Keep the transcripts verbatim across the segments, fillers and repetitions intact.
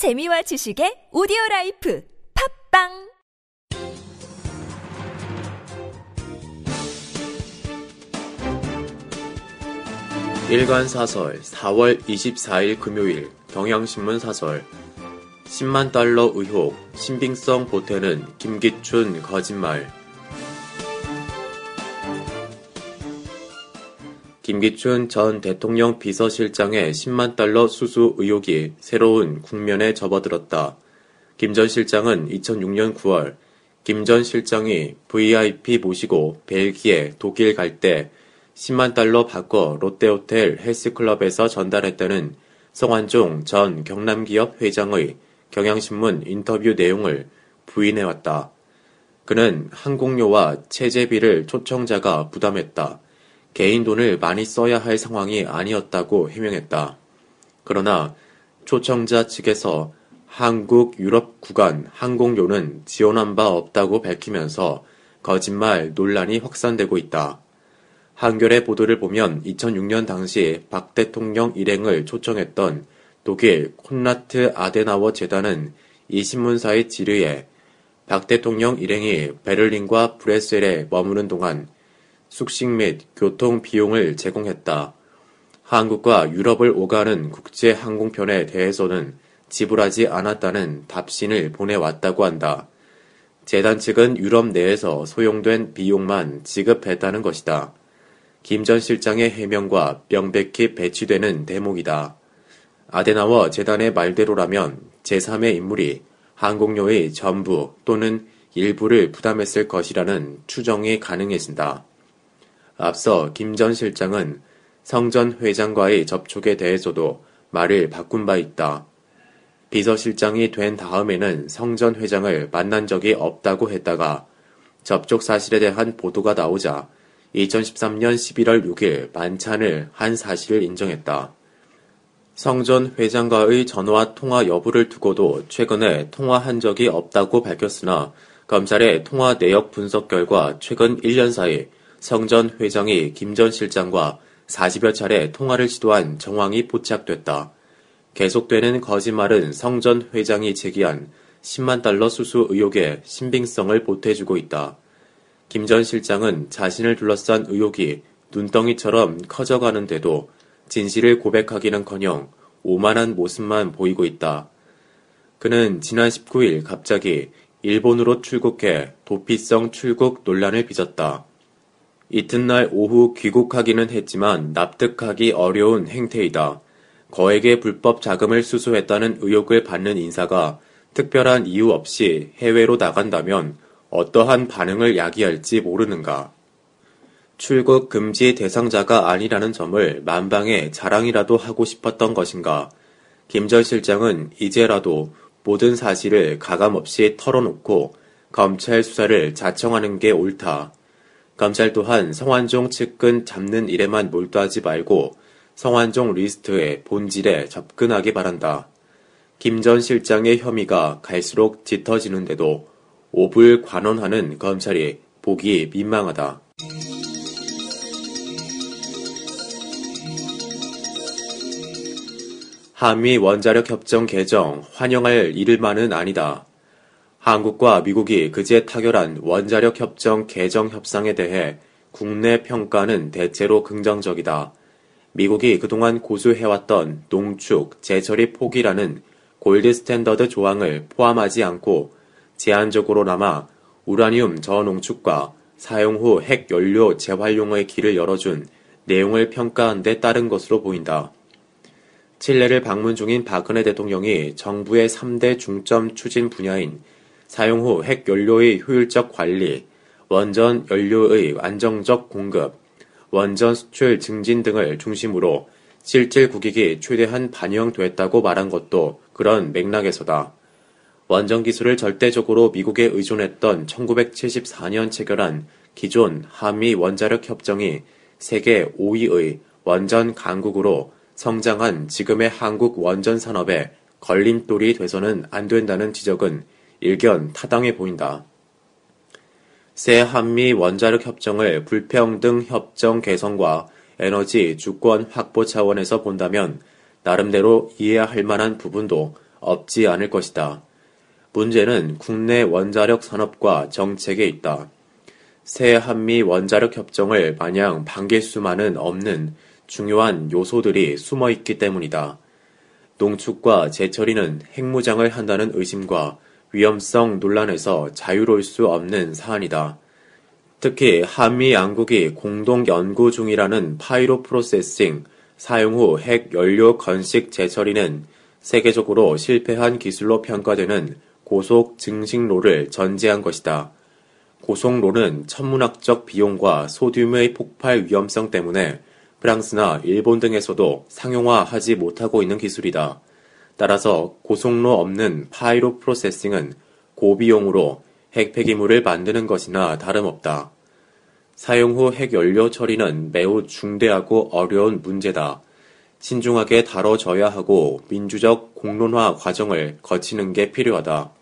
재미와 지식의 오디오라이프 팝빵 일간사설 사월 이십사일 금요일 경향신문 사설 십만 달러 의혹 신빙성 보태는 김기춘 거짓말. 김기춘 전 대통령 비서실장의 십만 달러 수수 의혹이 새로운 국면에 접어들었다. 김 전 실장은 이천육년 구월 김 전 실장이 브이아이피 모시고 벨기에 독일 갈 때 십만 달러 바꿔 롯데호텔 헬스클럽에서 전달했다는 성환종 전 경남기업 회장의 경향신문 인터뷰 내용을 부인해왔다. 그는 항공료와 체재비를 초청자가 부담했다. 개인 돈을 많이 써야 할 상황이 아니었다고 해명했다. 그러나 초청자 측에서 한국 유럽 구간 항공료는 지원한 바 없다고 밝히면서 거짓말 논란이 확산되고 있다. 한겨레 보도를 보면 이천육년 당시 박 대통령 일행을 초청했던 독일 콘라트 아데나워 재단은 이 신문사의 질의에 박 대통령 일행이 베를린과 브레셀에 머무는 동안 숙식 및 교통 비용을 제공했다. 한국과 유럽을 오가는 국제 항공편에 대해서는 지불하지 않았다는 답신을 보내왔다고 한다. 재단 측은 유럽 내에서 소용된 비용만 지급했다는 것이다. 김 전 실장의 해명과 명백히 배치되는 대목이다. 아데나워 재단의 말대로라면 제삼의 인물이 항공료의 전부 또는 일부를 부담했을 것이라는 추정이 가능해진다. 앞서 김 전 실장은 성 전 회장과의 접촉에 대해서도 말을 바꾼 바 있다. 비서실장이 된 다음에는 성 전 회장을 만난 적이 없다고 했다가 접촉 사실에 대한 보도가 나오자 이천십삼년 십일월 육일 만찬을 한 사실을 인정했다. 성 전 회장과의 전화 통화 여부를 두고도 최근에 통화한 적이 없다고 밝혔으나 검찰의 통화 내역 분석 결과 최근 일년 사이 성 전 회장이 김 전 실장과 사십여 차례 통화를 시도한 정황이 포착됐다. 계속되는 거짓말은 성 전 회장이 제기한 십만 달러 수수 의혹의 신빙성을 보태주고 있다. 김 전 실장은 자신을 둘러싼 의혹이 눈덩이처럼 커져가는데도 진실을 고백하기는커녕 오만한 모습만 보이고 있다. 그는 지난 십구일 갑자기 일본으로 출국해 도피성 출국 논란을 빚었다. 이튿날 오후 귀국하기는 했지만 납득하기 어려운 행태이다. 거액의 불법 자금을 수수했다는 의혹을 받는 인사가 특별한 이유 없이 해외로 나간다면 어떠한 반응을 야기할지 모르는가. 출국 금지 대상자가 아니라는 점을 만방에 자랑이라도 하고 싶었던 것인가. 김 전 실장은 이제라도 모든 사실을 가감없이 털어놓고 검찰 수사를 자청하는 게 옳다. 검찰 또한 성환종 측근 잡는 일에만 몰두하지 말고 성환종 리스트의 본질에 접근하기 바란다. 김 전 실장의 혐의가 갈수록 짙어지는데도 오불 관원하는 검찰이 보기 민망하다. 한미 원자력 협정 개정 환영할 일만은 아니다. 한국과 미국이 그제 타결한 원자력 협정 개정 협상에 대해 국내 평가는 대체로 긍정적이다. 미국이 그동안 고수해왔던 농축, 재처리 포기라는 골드 스탠더드 조항을 포함하지 않고 제한적으로나마 우라늄 저농축과 사용 후 핵연료 재활용의 길을 열어준 내용을 평가한 데 따른 것으로 보인다. 칠레를 방문 중인 박근혜 대통령이 정부의 삼대 중점 추진 분야인 사용 후 핵연료의 효율적 관리, 원전 연료의 안정적 공급, 원전 수출 증진 등을 중심으로 실질 국익이 최대한 반영됐다고 말한 것도 그런 맥락에서다. 원전 기술을 절대적으로 미국에 의존했던 천구백칠십사년 체결한 기존 한미 원자력 협정이 세계 오위의 원전 강국으로 성장한 지금의 한국 원전 산업에 걸림돌이 돼서는 안 된다는 지적은 일견 타당해 보인다. 새 한미 원자력 협정을 불평등 협정 개선과 에너지 주권 확보 차원에서 본다면 나름대로 이해할 만한 부분도 없지 않을 것이다. 문제는 국내 원자력 산업과 정책에 있다. 새 한미 원자력 협정을 마냥 반길 수만은 없는 중요한 요소들이 숨어 있기 때문이다. 농축과 제철이는 핵무장을 한다는 의심과 위험성 논란에서 자유로울 수 없는 사안이다. 특히 한미 양국이 공동 연구 중이라는 파이로 프로세싱, 사용 후 핵 연료 건식 재처리는 세계적으로 실패한 기술로 평가되는 고속 증식로를 전제한 것이다. 고속로는 천문학적 비용과 소듐의 폭발 위험성 때문에 프랑스나 일본 등에서도 상용화하지 못하고 있는 기술이다. 따라서 고속로 없는 파이로 프로세싱은 고비용으로 핵 폐기물을 만드는 것이나 다름없다. 사용 후 핵연료 처리는 매우 중대하고 어려운 문제다. 신중하게 다뤄져야 하고 민주적 공론화 과정을 거치는 게 필요하다.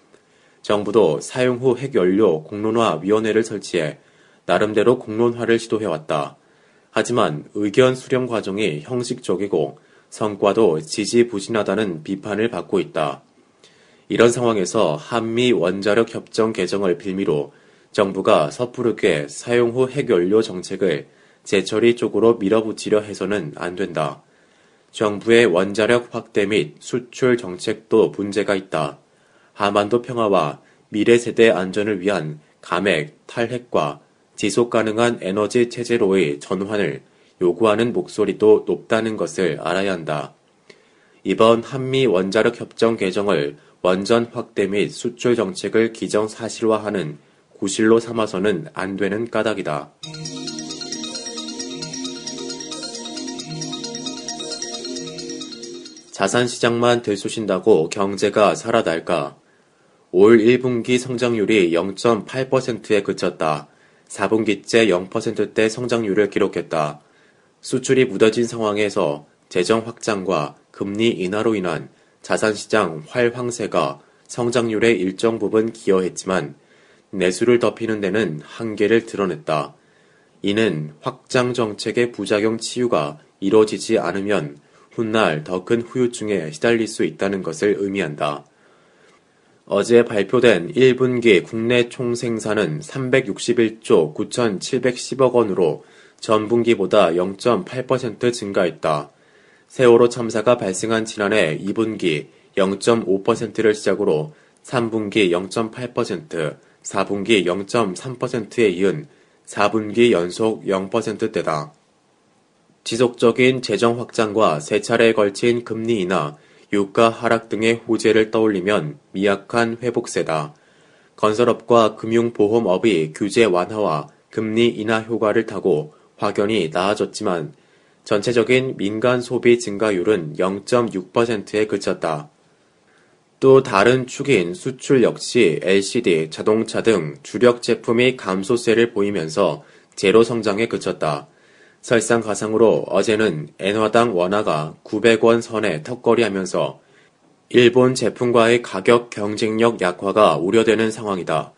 정부도 사용 후 핵연료 공론화위원회를 설치해 나름대로 공론화를 시도해왔다. 하지만 의견 수렴 과정이 형식적이고 성과도 지지부진하다는 비판을 받고 있다. 이런 상황에서 한미 원자력 협정 개정을 빌미로 정부가 섣부르게 사용 후 핵연료 정책을 재처리 쪽으로 밀어붙이려 해서는 안 된다. 정부의 원자력 확대 및 수출 정책도 문제가 있다. 한반도 평화와 미래 세대 안전을 위한 감핵, 탈핵과 지속가능한 에너지 체제로의 전환을 요구하는 목소리도 높다는 것을 알아야 한다. 이번 한미 원자력 협정 개정을 원전 확대 및 수출 정책을 기정사실화하는 구실로 삼아서는 안 되는 까닭이다. 자산시장만 들쑤신다고 경제가 살아날까? 올 일 분기 성장률이 영 점 팔 퍼센트에 그쳤다. 사 분기째 영 퍼센트대 성장률을 기록했다. 수출이 무뎌진 상황에서 재정 확장과 금리 인하로 인한 자산시장 활황세가 성장률에 일정 부분 기여했지만 내수를 덮이는 데는 한계를 드러냈다. 이는 확장 정책의 부작용 치유가 이뤄지지 않으면 훗날 더 큰 후유증에 시달릴 수 있다는 것을 의미한다. 어제 발표된 일 분기 국내 총생산은 삼백육십일조 구천칠백십억 원으로 전분기보다 영 점 팔 퍼센트 증가했다. 세월호 참사가 발생한 지난해 이 분기 영 점 오 퍼센트를 시작으로 삼 분기 영 점 팔 퍼센트, 사 분기 영 점 삼 퍼센트에 이은 사 분기 연속 영 퍼센트대다. 지속적인 재정 확장과 세 차례에 걸친 금리 인하, 유가 하락 등의 호재를 떠올리면 미약한 회복세다. 건설업과 금융보험업이 규제 완화와 금리 인하 효과를 타고 확연히 나아졌지만 전체적인 민간 소비 증가율은 영 점 육 퍼센트에 그쳤다. 또 다른 축인 수출 역시 엘시디, 자동차 등 주력 제품이 감소세를 보이면서 제로 성장에 그쳤다. 설상가상으로 어제는 엔화당 원화가 구백 원 선에 턱걸이하면서 일본 제품과의 가격 경쟁력 약화가 우려되는 상황이다.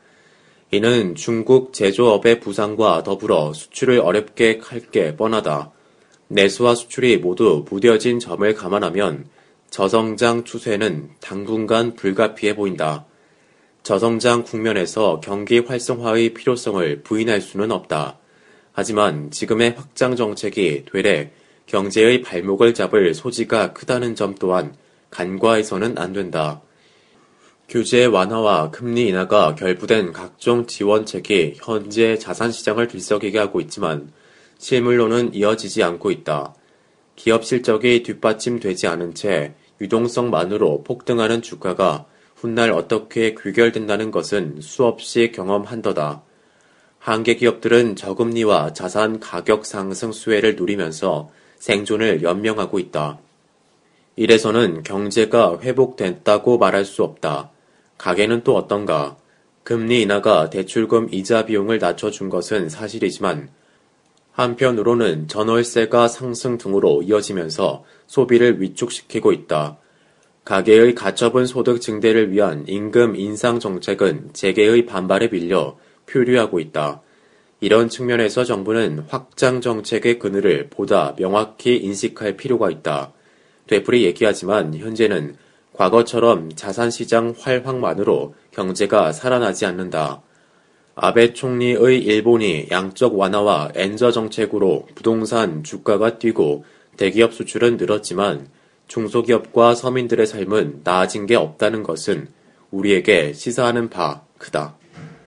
이는 중국 제조업의 부상과 더불어 수출을 어렵게 할 게 뻔하다. 내수와 수출이 모두 무뎌진 점을 감안하면 저성장 추세는 당분간 불가피해 보인다. 저성장 국면에서 경기 활성화의 필요성을 부인할 수는 없다. 하지만 지금의 확장 정책이 되레 경제의 발목을 잡을 소지가 크다는 점 또한 간과해서는 안 된다. 규제 완화와 금리 인하가 결부된 각종 지원책이 현재 자산시장을 들썩이게 하고 있지만 실물로는 이어지지 않고 있다. 기업 실적이 뒷받침되지 않은 채 유동성만으로 폭등하는 주가가 훗날 어떻게 귀결된다는 것은 수없이 경험한더다. 한계 기업들은 저금리와 자산 가격 상승 수혜를 누리면서 생존을 연명하고 있다. 이래서는 경제가 회복됐다고 말할 수 없다. 가계는 또 어떤가? 금리 인하가 대출금 이자 비용을 낮춰준 것은 사실이지만 한편으로는 전월세가 상승 등으로 이어지면서 소비를 위축시키고 있다. 가계의 가처분 소득 증대를 위한 임금 인상 정책은 재계의 반발에 빌려 표류하고 있다. 이런 측면에서 정부는 확장 정책의 그늘을 보다 명확히 인식할 필요가 있다. 되풀이 얘기하지만 현재는 과거처럼 자산시장 활황만으로 경제가 살아나지 않는다. 아베 총리의 일본이 양적 완화와 엔저 정책으로 부동산 주가가 뛰고 대기업 수출은 늘었지만 중소기업과 서민들의 삶은 나아진 게 없다는 것은 우리에게 시사하는 바 크다.